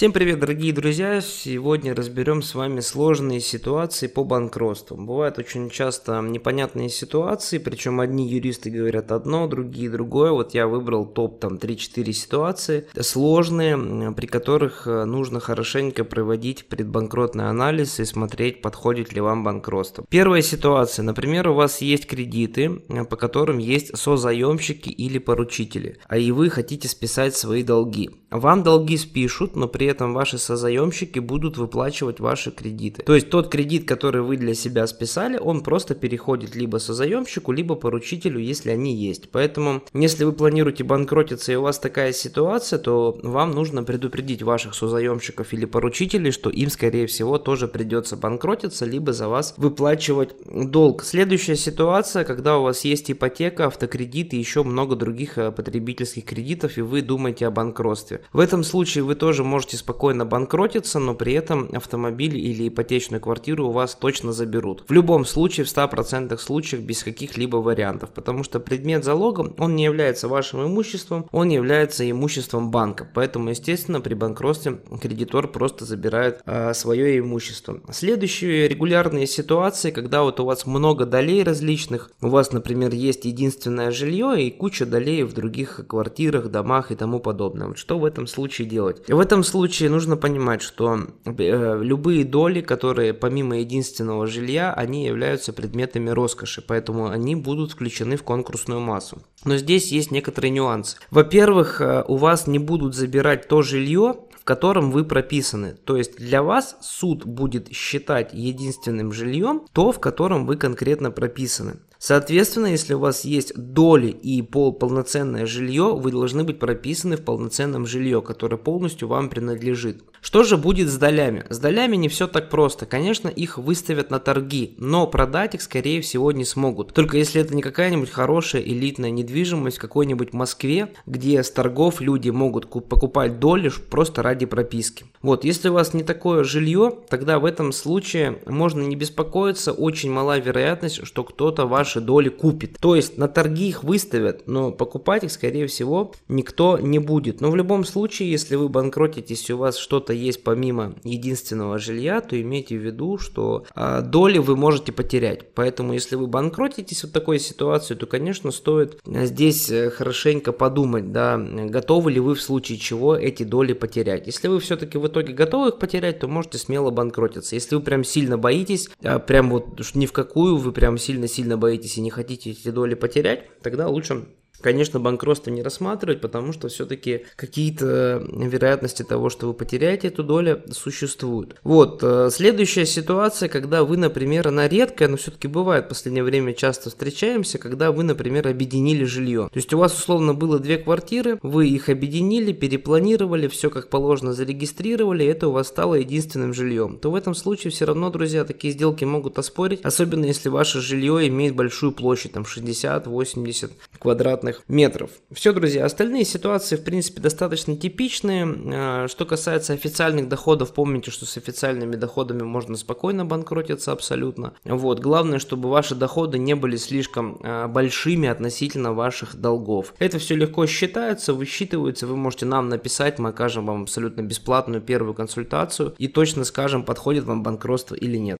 Всем привет, дорогие друзья! Сегодня разберем с вами сложные ситуации по банкротству. Бывают очень часто непонятные ситуации, причем одни юристы говорят одно, другие другое. Вот я выбрал топ 3-4 ситуации сложные, при которых нужно хорошенько проводить предбанкротный анализ и смотреть, подходит ли вам банкротство. Первая ситуация. Например, у вас есть кредиты, по которым есть созаемщики или поручители, и вы хотите списать свои долги. Вам долги спишут, но при этом ваши созаемщики будут выплачивать ваши кредиты. То есть тот кредит, который вы для себя списали, он просто переходит либо созаемщику, либо поручителю, если они есть. Поэтому, если вы планируете банкротиться и у вас такая ситуация, то вам нужно предупредить ваших созаемщиков или поручителей, что им, скорее всего, тоже придется банкротиться, либо за вас выплачивать долг. Следующая ситуация, когда у вас есть ипотека, автокредит и еще много других потребительских кредитов, и вы думаете о банкротстве. В этом случае вы тоже можете спокойно банкротиться, но при этом автомобиль или ипотечную квартиру у вас точно заберут. В любом случае, в 100% случаев, без каких-либо вариантов, потому что предмет залога, он не является вашим имуществом, он является имуществом банка. Поэтому, естественно, при банкротстве кредитор просто забирает свое имущество. Следующие регулярные ситуации, когда вот у вас много долей различных, у вас, например, есть единственное жилье и куча долей в других квартирах, домах и тому подобное. Вот что в этом случае делать? В этом случае нужно понимать, что любые доли, которые помимо единственного жилья, они являются предметами роскоши, поэтому они будут включены в конкурсную массу. Но здесь есть некоторые нюансы. Во-первых, у вас не будут забирать то жилье, в котором вы прописаны. То есть для вас суд будет считать единственным жильем то, в котором вы конкретно прописаны. Соответственно, если у вас есть доли и полноценное жилье, вы должны быть прописаны в полноценном жилье, которое полностью вам принадлежит. Что же будет с долями? С долями не все так просто. Конечно, их выставят на торги, но продать их, скорее всего, не смогут. Только если это не какая-нибудь хорошая элитная недвижимость в какой-нибудь Москве, где с торгов люди могут покупать доли просто ради прописки. Вот, если у вас не такое жилье, тогда в этом случае можно не беспокоиться, очень мала вероятность, что кто-то ваши доли купит. То есть на торги их выставят, но покупать их, скорее всего, никто не будет. Но в любом случае, если вы банкротитесь, у вас что-то есть помимо единственного жилья, то имейте в виду, что доли вы можете потерять. Поэтому, если вы банкротитесь в такой ситуации, то, конечно, стоит здесь хорошенько подумать, да, готовы ли вы в случае чего эти доли потерять. Если вы все-таки в итоге готовы их потерять, то можете смело банкротиться. Если вы прям сильно боитесь, прям вот ни в какую, вы прям сильно-сильно боитесь и не хотите эти доли потерять, тогда лучше, конечно, банкротство не рассматривать, потому что все-таки какие-то вероятности того, что вы потеряете эту долю, существуют. Вот, следующая ситуация, когда вы, например, она редкая, но все-таки бывает, в последнее время часто встречаемся, когда вы, например, объединили жилье. То есть у вас, условно, было две квартиры, вы их объединили, перепланировали, все как положено зарегистрировали, это у вас стало единственным жильем. То в этом случае все равно, друзья, такие сделки могут оспорить, особенно если ваше жилье имеет большую площадь, там 60-80 квадратных метров. Все, друзья, остальные ситуации, в принципе, достаточно типичные. Что касается официальных доходов, помните, что с официальными доходами можно спокойно банкротиться абсолютно. Вот, главное, чтобы ваши доходы не были слишком большими относительно ваших долгов. Это все легко считается, высчитывается, вы можете нам написать, мы окажем вам абсолютно бесплатную первую консультацию и точно скажем, подходит вам банкротство или нет.